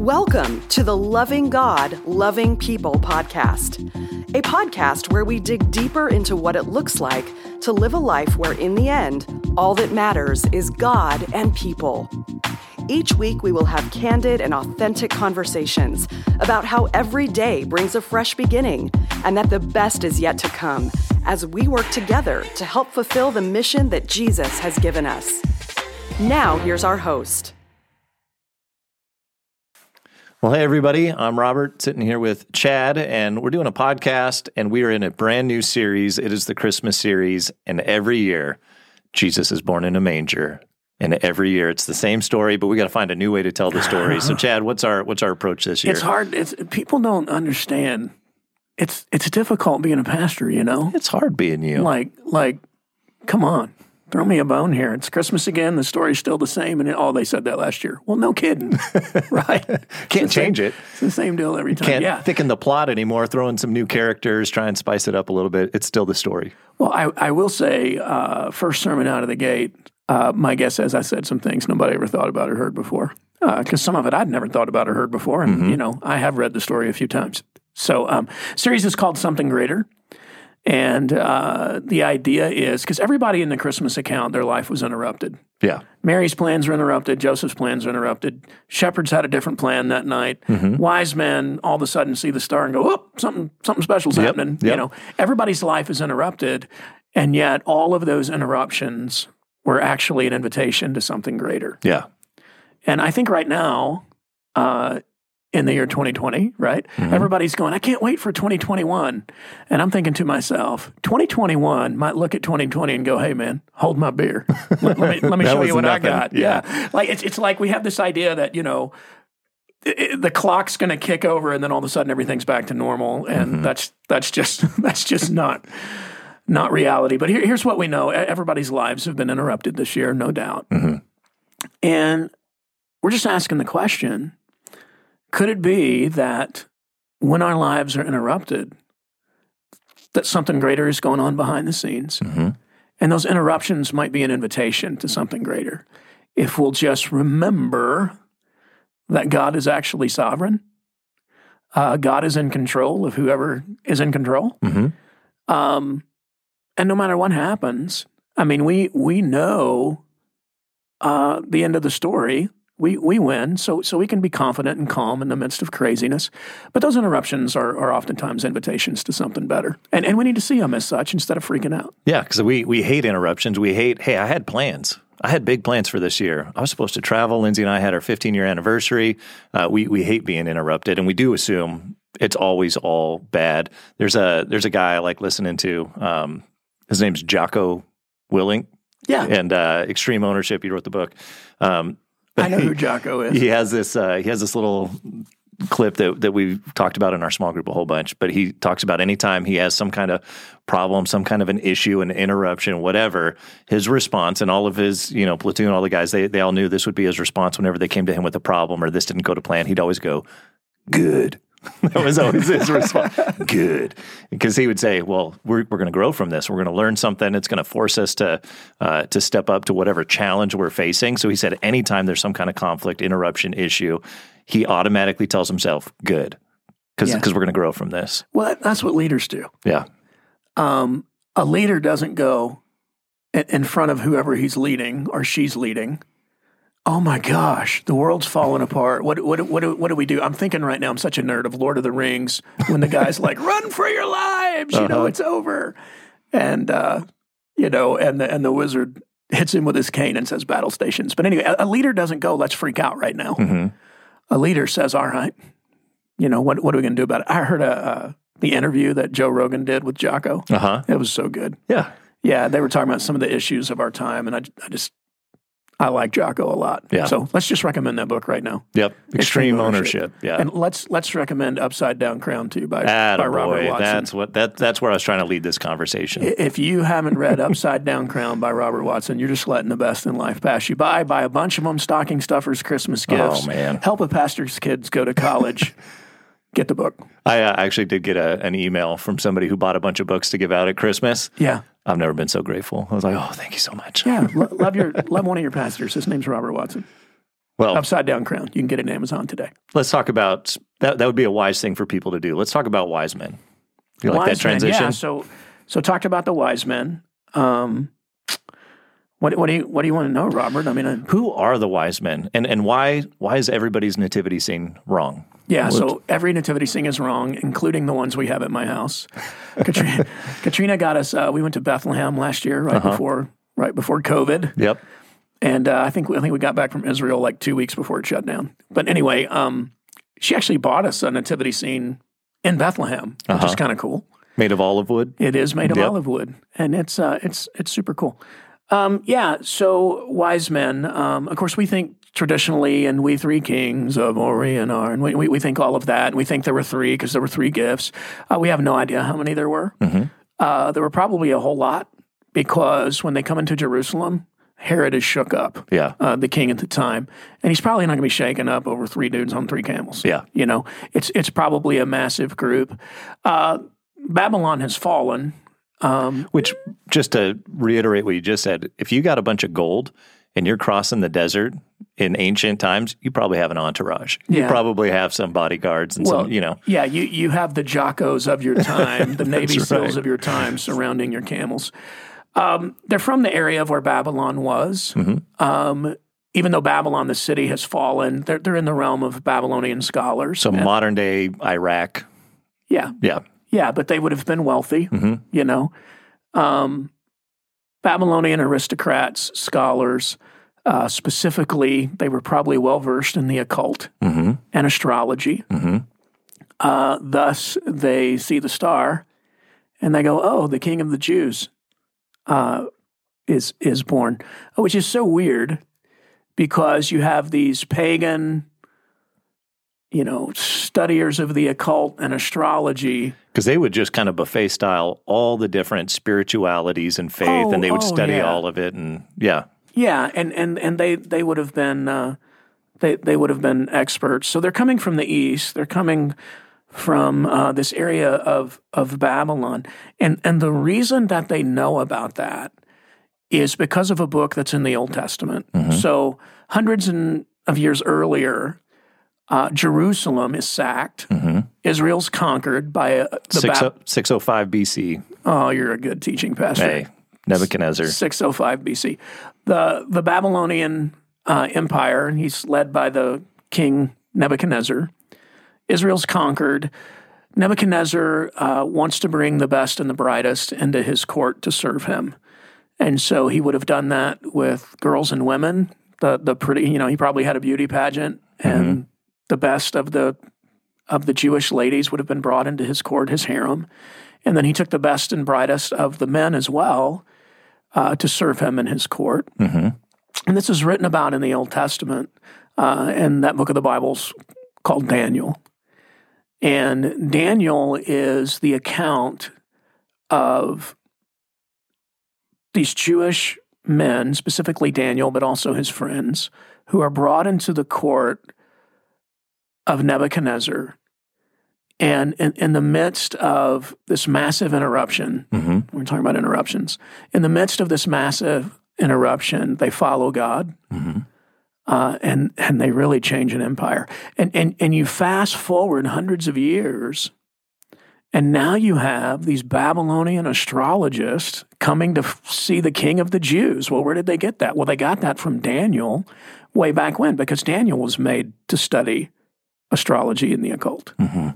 Welcome to the Loving God, Loving People podcast, a podcast where we dig deeper into what it looks like to live a life where, in the end, all that matters is God and people. Each week, we will have candid and authentic conversations about how every day brings a fresh beginning and that the best is yet to come as we work together to help fulfill the mission that Jesus has given us. Now, here's our host. Well, hey, everybody. I'm Robert, sitting here with Chad, and we're doing a podcast, and we are in a brand new series. It is the Christmas series, and every year, Jesus is born in a manger. And every year it's the same story, but we got to find a new way to tell the story. So, Chad, what's our approach this year? It's hard. People don't understand. It's difficult being a pastor, you know. It's hard being you. Like, come on, throw me a bone here. It's Christmas again. The story's still the same, and they said that last year. Well, no kidding, right? Can't change it. It's the same deal every time. Can't thicken the plot anymore. Throw in some new characters, try and spice it up a little bit. It's still the story. Well, I will say, first sermon out of the gate. My guess is I said some things nobody ever thought about or heard before, because some of it I'd never thought about or heard before. And, you know, I have read the story a few times. So series is called Something Greater. And the idea is, because everybody in the Christmas account, their life was interrupted. Yeah. Mary's plans were interrupted. Joseph's plans were interrupted. Shepherds had a different plan that night. Mm-hmm. Wise men all of a sudden see the star and go, oh, something special's happening. Yep. You know, everybody's life is interrupted. And yet all of those interruptions were actually an invitation to something greater. Yeah. And I think right now, in the year 2020, right, everybody's going, I can't wait for 2021. And I'm thinking to myself, 2021 might look at 2020 and go, hey, man, hold my beer. Let me show you what nothing. I got. Yeah. Like it's like we have this idea that, you know, the clock's going to kick over and then all of a sudden everything's back to normal. And that's just not reality. But here's what we know. Everybody's lives have been interrupted this year, no doubt. Mm-hmm. And we're just asking the question, could it be that when our lives are interrupted, that something greater is going on behind the scenes? Mm-hmm. And those interruptions might be an invitation to something greater. If we'll just remember that God is actually sovereign, God is in control of whoever is in control. Mm-hmm. And no matter what happens, I mean, we know the end of the story. We win, so we can be confident and calm in the midst of craziness. But those interruptions are oftentimes invitations to something better. And we need to see them as such instead of freaking out. Yeah, because we hate interruptions. We hate, hey, I had plans. I had big plans for this year. I was supposed to travel. Lindsay and I had our 15-year anniversary. We hate being interrupted, and we do assume it's always all bad. There's a guy I like listening to. His name's Jocko Willink. Yeah. And Extreme Ownership. He wrote the book. I know who Jocko is. He has this little clip that we've talked about in our small group a whole bunch, but he talks about anytime he has some kind of problem, some kind of an issue, an interruption, whatever, his response and all of his, you know, platoon, all the guys, they all knew this would be his response whenever they came to him with a problem or this didn't go to plan. He'd always go, good. That was always his response. Good. Because he would say, well, we're going to grow from this. We're going to learn something. It's going to force us to step up to whatever challenge we're facing. So he said anytime there's some kind of conflict, interruption, issue, he automatically tells himself, good, because we're going to grow from this. Well, that's what leaders do. Yeah. A leader doesn't go in front of whoever he's leading or she's leading, oh my gosh, the world's falling apart. What do we do? I'm thinking right now, I'm such a nerd of Lord of the Rings when the guy's like, run for your lives, you know, it's over. And, you know, and the wizard hits him with his cane and says battle stations. But anyway, a leader doesn't go, let's freak out right now. Mm-hmm. A leader says, all right, you know, what are we going to do about it? I heard the interview that Joe Rogan did with Jocko. It was so good. Yeah. Yeah, they were talking about some of the issues of our time, and I like Jocko a lot. Yeah. So let's just recommend that book right now. Yep. Extreme Ownership. Yeah. And let's recommend Upside Down Crown too by Robert Watson. That's where I was trying to lead this conversation. If you haven't read Upside Down Crown by Robert Watson, you're just letting the best in life pass you by. Buy a bunch of them, stocking stuffers, Christmas gifts. Oh, man. Help a pastor's kids go to college. Get the book. I actually did get an email from somebody who bought a bunch of books to give out at Christmas. Yeah. I've never been so grateful. I was like, oh, thank you so much. Yeah. Love one of your pastors. His name's Robert Watson. Well, Upside Down Crown. You can get it on Amazon today. Let's talk about that. That would be a wise thing for people to do. Let's talk about wise men. You like that transition? Yeah. So talked about the wise men. What do you want to know, Robert? I mean, who are the wise men, and why is everybody's nativity scene wrong? Yeah, so every nativity scene is wrong, including the ones we have at my house. Katrina got us. We went to Bethlehem last year, right before COVID. Yep. And I think we got back from Israel like 2 weeks before it shut down. But anyway, she actually bought us a nativity scene in Bethlehem, which is kind of cool. Made of olive wood? It is made of olive wood, and it's super cool. So wise men. Of course, we think traditionally, and we three kings of Orient are, and we think all of that. And we think there were three because there were three gifts. We have no idea how many there were. Mm-hmm. There were probably a whole lot because when they come into Jerusalem, Herod is shook up, the king at the time. And he's probably not going to be shaken up over three dudes on three camels. Yeah. You know, it's probably a massive group. Babylon has fallen. Which, just to reiterate what you just said, if you got a bunch of gold and you're crossing the desert in ancient times, you probably have an entourage. Yeah. You probably have some bodyguards and some, you know. Yeah, you have the Jockos of your time, the Navy SEALs of your time surrounding your camels. They're from the area of where Babylon was. Mm-hmm. Even though Babylon, the city, has fallen, they're in the realm of Babylonian scholars. So modern-day Iraq. Yeah. Yeah. Yeah, but they would have been wealthy, you know. Babylonian aristocrats, scholars, specifically, they were probably well-versed in the occult and astrology. Mm-hmm. Thus, they see the star, and they go, oh, the king of the Jews is born, which is so weird because you have these pagan, you know, studiers of the occult and astrology. Because they would just kind of buffet style all the different spiritualities and faith, and they would study all of it, and yeah, and they would have been they would have been experts. So they're coming from the east. They're coming from this area of Babylon, and the reason that they know about that is because of a book that's in the Old Testament. Mm-hmm. So hundreds of years earlier, Jerusalem is sacked. Mm-hmm. Israel's conquered by 605 BC. Oh, you're a good teaching pastor. Hey, Nebuchadnezzar. 605 BC. The Babylonian empire, he's led by the king Nebuchadnezzar. Israel's conquered. Nebuchadnezzar wants to bring the best and the brightest into his court to serve him. And so he would have done that with girls and women. The pretty, you know, he probably had a beauty pageant and the best of the Jewish ladies would have been brought into his court, his harem. And then he took the best and brightest of the men as well to serve him in his court. Mm-hmm. And this is written about in the Old Testament. And that book of the Bible's called Daniel. And Daniel is the account of these Jewish men, specifically Daniel, but also his friends, who are brought into the court of Nebuchadnezzar, and in the midst of this massive interruption, we're talking about interruptions, in the midst of this massive interruption, they follow God, and they really change an empire. And you fast forward hundreds of years, and now you have these Babylonian astrologists coming to see the king of the Jews. Well, where did they get that? Well, they got that from Daniel way back when, because Daniel was made to study astrology and the occult. Mm-hmm.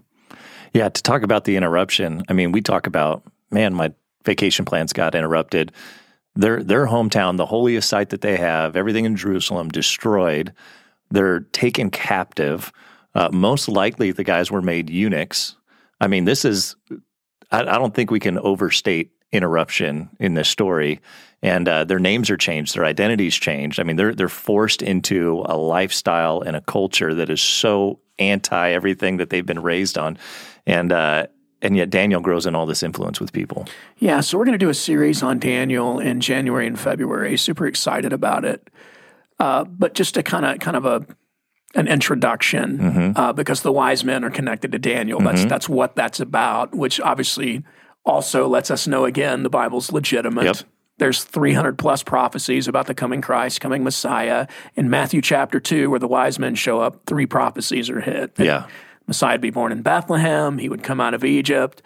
Yeah, to talk about the interruption, I mean, we talk about, man, my vacation plans got interrupted. Their hometown, the holiest site that they have, everything in Jerusalem destroyed. They're taken captive. Most likely the guys were made eunuchs. I mean, this is, I don't think we can overstate interruption in this story. And their names are changed, their identities changed. I mean, they're forced into a lifestyle and a culture that is so anti everything that they've been raised on, and yet Daniel grows in all this influence with people. Yeah, so we're going to do a series on Daniel in January and February. Super excited about it. But just a kind of an introduction, because the wise men are connected to Daniel. That's what that's about, which obviously also lets us know again the Bible's legitimate. Yep. There's 300 plus prophecies about the coming Christ, coming Messiah. In Matthew chapter 2, where the wise men show up, 3 prophecies are hit. Yeah. Messiah would be born in Bethlehem. He would come out of Egypt.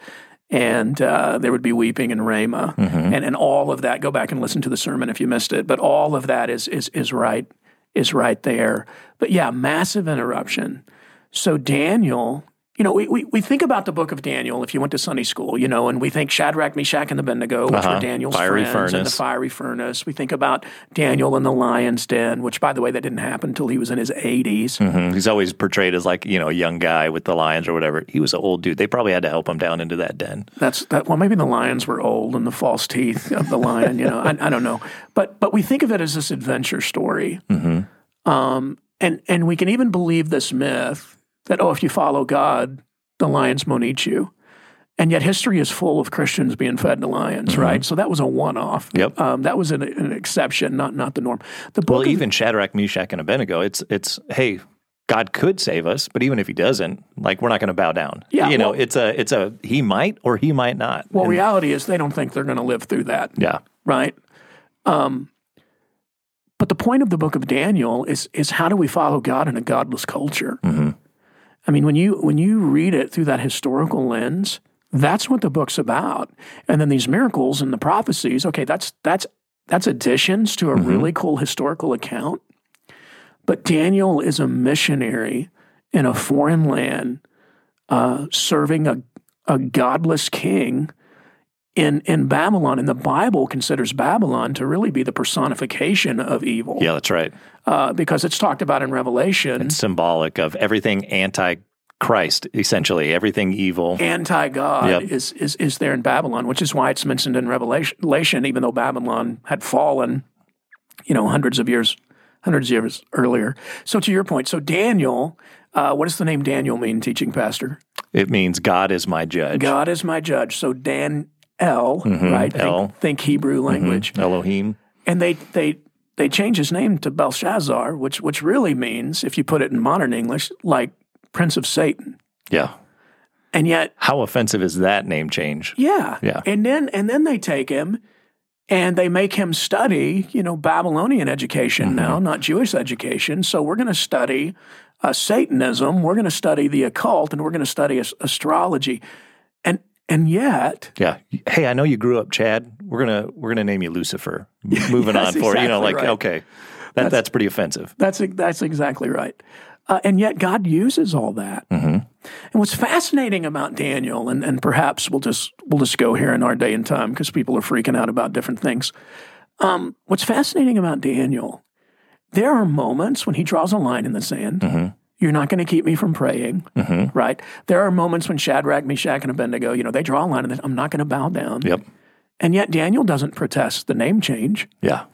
And there would be weeping in Ramah. Mm-hmm. And all of that, go back and listen to the sermon if you missed it. But all of that is right there. But yeah, massive interruption. So Daniel, you know, we think about the book of Daniel if you went to Sunday school, you know, and we think Shadrach, Meshach, and Abednego, which were Daniel's friends, and the fiery furnace. We think about Daniel in the lion's den, which, by the way, that didn't happen until he was in his 80s. Mm-hmm. He's always portrayed as like, you know, a young guy with the lions or whatever. He was an old dude. They probably had to help him down into that den. Well, maybe the lions were old and the false teeth of the lion, you know, I don't know. But we think of it as this adventure story. Mm-hmm. And we can even believe this myth that, oh, if you follow God, the lions won't eat you. And yet history is full of Christians being fed to lions, mm-hmm. right? So that was a one-off. Yep. That was an exception, not the norm. The book even Shadrach, Meshach, and Abednego, it's hey, God could save us, but even if he doesn't, like, we're not going to bow down. Yeah, you know, it's a he might or he might not. Well, reality is they don't think they're going to live through that. Yeah. Right? But the point of the book of Daniel is how do we follow God in a godless culture? Mm-hmm. I mean, when you read it through that historical lens, that's what the book's about. And then these miracles and the prophecies, okay, that's additions to a mm-hmm. really cool historical account. But Daniel is a missionary in a foreign land, serving a godless king in Babylon. And the Bible considers Babylon to really be the personification of evil. Yeah, that's right. Because it's talked about in Revelation. It's symbolic of everything anti-Christ, essentially, everything evil. Anti-God yep. is there in Babylon, which is why it's mentioned in Revelation, even though Babylon had fallen, you know, hundreds of years earlier. So to your point, so Daniel, what does the name Daniel mean, teaching pastor? It means God is my judge. God is my judge. So L, mm-hmm, right? L. Think Hebrew language. Mm-hmm. Elohim. And they change his name to Belshazzar, which really means, if you put it in modern English, like Prince of Satan. Yeah. And yet, how offensive is that name change? Yeah. Yeah. And then they take him and they make him study, you know, Babylonian education mm-hmm. now, not Jewish education. So we're going to study Satanism. We're going to study the occult, and we're going to study astrology. And yet, yeah. Hey, I know you grew up, Chad. We're gonna name you Lucifer. Moving on forward, exactly, you know, like right. Okay, that's pretty offensive. That's exactly right. And yet, God uses all that. Mm-hmm. And what's fascinating about Daniel, and perhaps we'll just go here in our day and time because people are freaking out about different things. What's fascinating about Daniel? There are moments when he draws a line in the sand. Mm-hmm. You're not going to keep me from praying, mm-hmm. right? There are moments when Shadrach, Meshach, and Abednego, you know, they draw a line and I'm not going to bow down. Yep. And yet Daniel doesn't protest the name change. Yeah.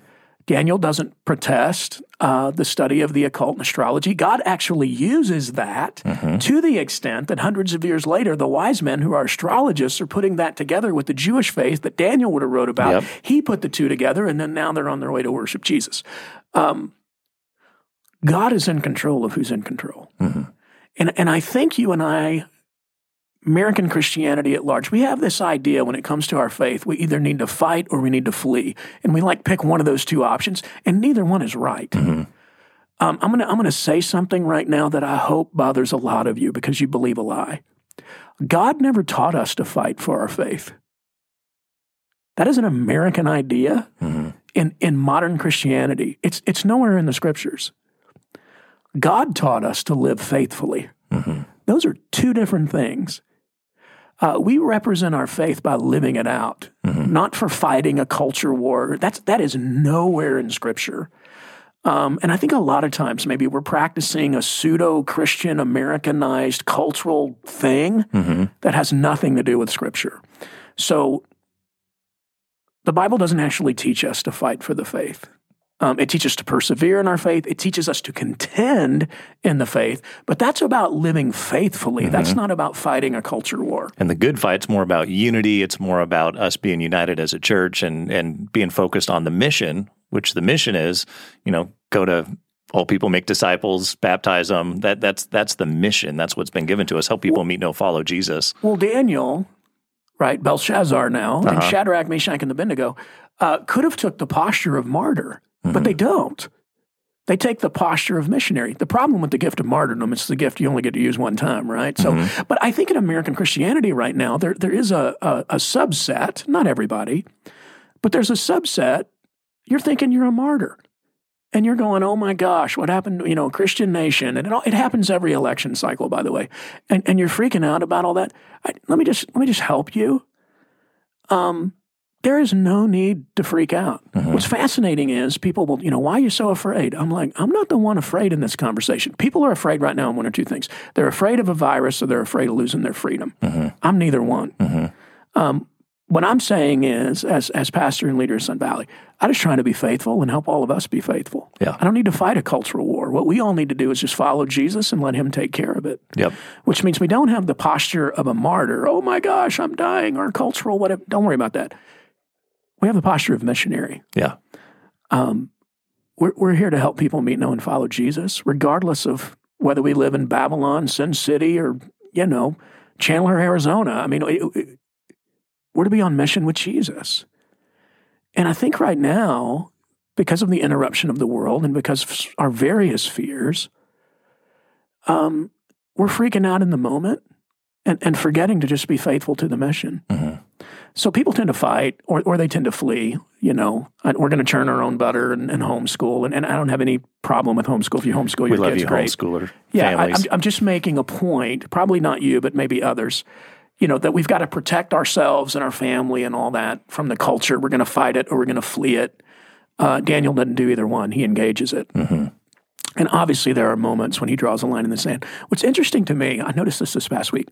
Daniel doesn't protest the study of the occult and astrology. God actually uses that mm-hmm. to the extent that hundreds of years later, the wise men who are astrologists are putting that together with the Jewish faith that Daniel would have wrote about. Yep. He put the two together, and then now they're on their way to worship Jesus. God is in control of who's in control. Mm-hmm. And I think you and I, American Christianity at large, we have this idea when it comes to our faith, we either need to fight or we need to flee. And we like pick one of those two options, and neither one is right. Mm-hmm. I'm gonna say something right now that I hope bothers a lot of you because you believe a lie. God never taught us to fight for our faith. That is an American idea mm-hmm. in modern Christianity. It's nowhere in the scriptures. God taught us to live faithfully. Mm-hmm. Those are two different things. We represent our faith by living it out, mm-hmm. not for fighting a culture war. That is nowhere in Scripture. And I think a lot of times maybe we're practicing a pseudo-Christian, Americanized cultural thing mm-hmm. that has nothing to do with Scripture. So the Bible doesn't actually teach us to fight for the faith. It teaches us to persevere in our faith. It teaches us to contend in the faith. But that's about living faithfully. Mm-hmm. That's not about fighting a culture war. And the good fight's more about unity. It's more about us being united as a church and being focused on the mission, which the mission is, you know, go to all people, make disciples, baptize them. That's the mission. That's what's been given to us. Help people meet, know, follow Jesus. Well, Daniel right? Belshazzar now, and Shadrach, Meshach, and Abednego could have took the posture of martyr, but they don't. They take the posture of missionary. The problem with the gift of martyrdom, it's the gift you only get to use one time, right? So, but I think in American Christianity right now, there is a subset, not everybody, but there's a subset. You're thinking you're a martyr. And you're going, oh my gosh, what happened, you know, Christian nation. And it happens every election cycle, by the way. And you're freaking out about all that. Let me just help you. There is no need to freak out. What's fascinating is people will, why are you so afraid? I'm like, I'm not the one afraid in this conversation. People are afraid right now of one or two things. They're afraid of a virus or they're afraid of losing their freedom. I'm neither one. What I'm saying is, as pastor and leader of Sun Valley, I just trying to be faithful and help all of us be faithful. Yeah. I don't need to fight a cultural war. What we all need to do is just follow Jesus and let him take care of it. Yep. Which means we don't have the posture of a martyr. Oh my gosh, I'm dying, or cultural, whatever. Don't worry about that. We have the posture of missionary. Yeah. We're here to help people meet, know, and follow Jesus, regardless of whether we live in Babylon, Sin City, or, Chandler, Arizona. I mean, we're to be on mission with Jesus. And I think right now, because of the interruption of the world and because of our various fears, we're freaking out in the moment and forgetting to just be faithful to the mission. So people tend to fight or they tend to flee, We're going to churn our own butter and homeschool. And I don't have any problem with homeschool. If you homeschool your kids, great. We love you, homeschooler families. I'm just making a point, probably not you, but maybe others, that we've got to protect ourselves and our family and all that from the culture. We're going to fight it or we're going to flee it. Daniel doesn't do either one. He engages it. And obviously there are moments when he draws a line in the sand. What's interesting to me, I noticed this past week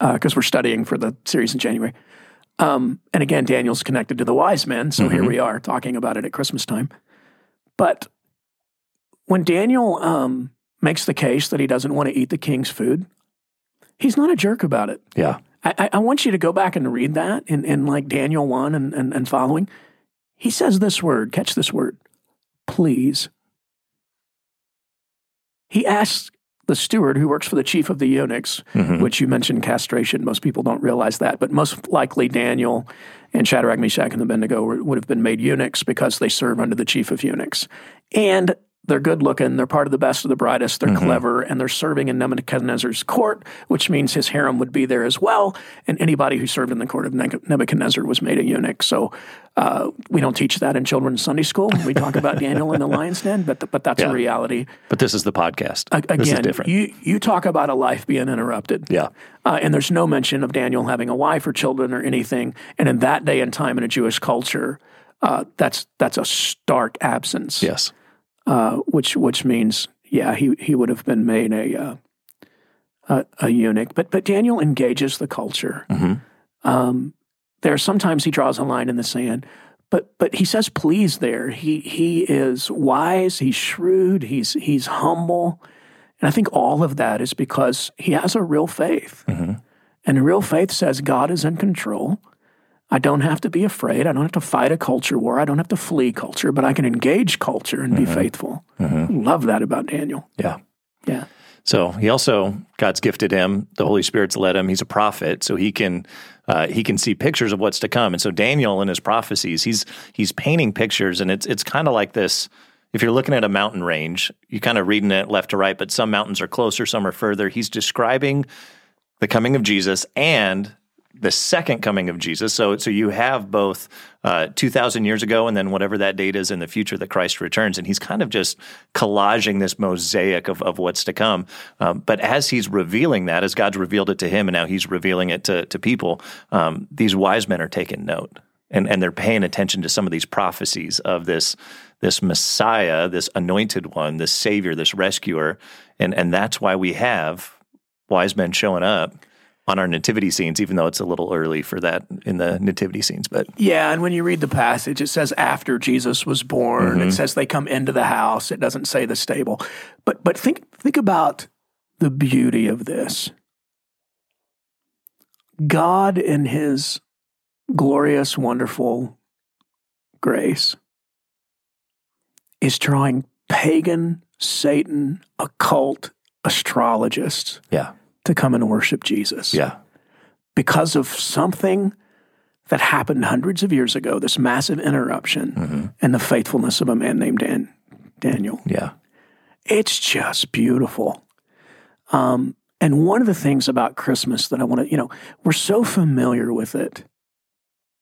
because we're studying for the series in January. And again, Daniel's connected to the wise men. So here we are talking about it at Christmas time. But when Daniel makes the case that he doesn't want to eat the king's food, he's not a jerk about it. Yeah. I want you to go back and read that in like Daniel 1 and following. He says this word, catch this word, please. He asks the steward who works for the chief of the eunuchs, which you mentioned castration. Most people don't realize that, but most likely Daniel and Shadrach, Meshach, and Abednego would have been made eunuchs because they serve under the chief of eunuchs. And they're good looking, they're part of the best of the brightest, they're clever, and they're serving in Nebuchadnezzar's court, which means his harem would be there as well. And anybody who served in the court of Nebuchadnezzar was made a eunuch. So we don't teach that in children's Sunday school. We talk about Daniel and the lion's den, but that's a reality. But this is the podcast. Again, this is different. You talk about a life being interrupted. Yeah. And there's no mention of Daniel having a wife or children or anything. And in that day and time in a Jewish culture, that's a stark absence. Yes. Which means, he would have been made a eunuch. But Daniel engages the culture. There sometimes he draws a line in the sand, but he says please there. He is wise. He's shrewd. He's humble, and I think all of that is because he has a real faith, and a real faith says God is in control. I don't have to be afraid. I don't have to fight a culture war. I don't have to flee culture, but I can engage culture and be faithful. Love that about Daniel. Yeah. Yeah. So he also, God's gifted him. The Holy Spirit's led him. He's a prophet, so he can see pictures of what's to come. And so Daniel in his prophecies, he's painting pictures, and it's kind of like this. If you're looking at a mountain range, you're kind of reading it left to right, but some mountains are closer, some are further. He's describing the coming of Jesus and the second coming of Jesus. So you have both 2,000 years ago and then whatever that date is in the future that Christ returns. And he's kind of just collaging this mosaic of what's to come. But as he's revealing that, as God's revealed it to him and now he's revealing it to people, these wise men are taking note. And they're paying attention to some of these prophecies of this Messiah, this anointed one, this Savior, this rescuer. And that's why we have wise men showing up on our nativity scenes, even though it's a little early for that in the nativity scenes. But yeah, and when you read the passage, it says after Jesus was born, it says they come into the house. It doesn't say the stable. But think about the beauty of this. God in his glorious, wonderful grace is drawing pagan, Satan, occult astrologists to come and worship Jesus. Yeah. Because of something that happened hundreds of years ago, this massive interruption, and the faithfulness of a man named Daniel. Yeah. It's just beautiful. And one of the things about Christmas that I want to, we're so familiar with it.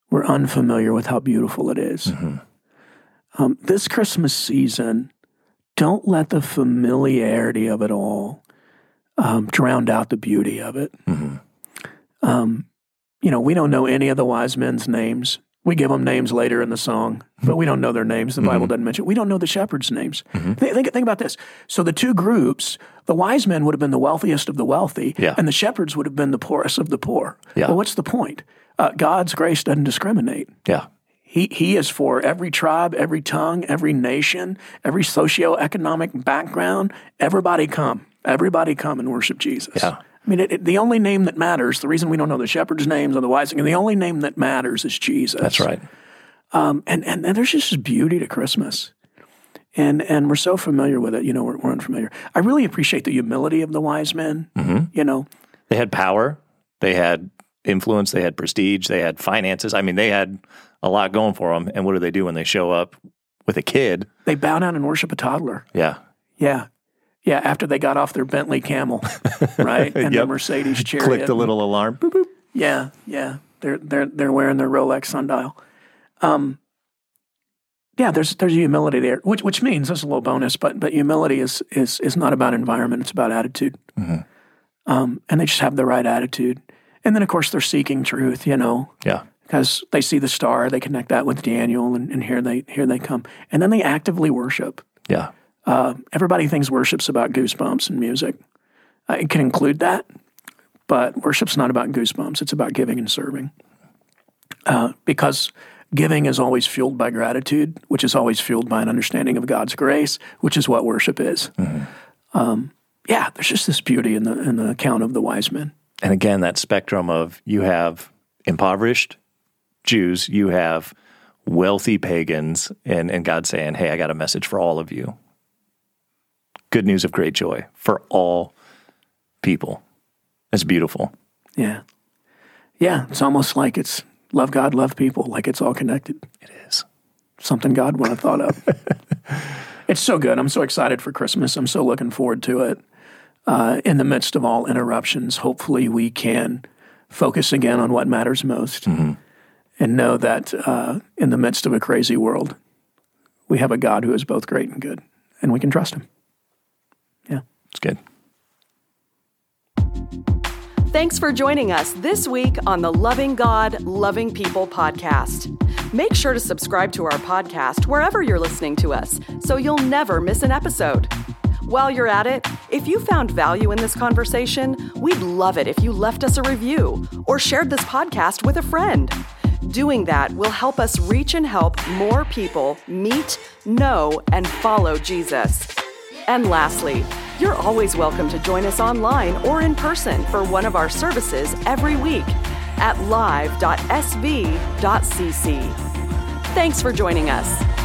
We're unfamiliar with how beautiful it is. This Christmas season, don't let the familiarity of it all drown out the beauty of it. We don't know any of the wise men's names. We give them names later in the song, but we don't know their names. The Bible doesn't mention it. We don't know the shepherds' names. Think about this. So the two groups, the wise men would have been the wealthiest of the wealthy, and the shepherds would have been the poorest of the poor. Well, what's the point? God's grace doesn't discriminate. He is for every tribe, every tongue, every nation, every socioeconomic background. Everybody come. Everybody come and worship Jesus. I mean, the only name that matters, the reason we don't know the shepherds' names or the wise, the only name that matters is Jesus. That's right. And there's just this beauty to Christmas. And we're so familiar with it, we're unfamiliar. I really appreciate the humility of the wise men, They had power. They had influence. They had prestige. They had finances. I mean, they had a lot going for them. And what do they do when they show up with a kid? They bow down and worship a toddler. Yeah, after they got off their Bentley Camel, right? And the Mercedes Chariot. Clicked a little alarm. Boop, boop. Yeah. They're wearing their Rolex sundial. There's humility there, which means that's a little bonus. But humility is not about environment; it's about attitude. And they just have the right attitude. And then, of course, they're seeking truth. Because they see the star, they connect that with Daniel, and here they come, and then they actively worship. Everybody thinks worship's about goosebumps and music. It can include that, but worship's not about goosebumps. It's about giving and serving. Because giving is always fueled by gratitude, which is always fueled by an understanding of God's grace, which is what worship is. There's just this beauty in the account of the wise men. And again, that spectrum of you have impoverished Jews, you have wealthy pagans, and God saying, hey, I got a message for all of you. Good news of great joy for all people. That's beautiful. Yeah, it's almost like it's love God, love people, like it's all connected. It is. Something God wouldn't have thought of. It's so good. I'm so excited for Christmas. I'm so looking forward to it. In the midst of all interruptions, hopefully we can focus again on what matters most and know that in the midst of a crazy world, we have a God who is both great and good, and we can trust him. It's good. Thanks for joining us this week on the Loving God, Loving People podcast. Make sure to subscribe to our podcast wherever you're listening to us so you'll never miss an episode. While you're at it, if you found value in this conversation, we'd love it if you left us a review or shared this podcast with a friend. Doing that will help us reach and help more people meet, know, and follow Jesus. And lastly, you're always welcome to join us online or in person for one of our services every week at live.sv.cc. Thanks for joining us.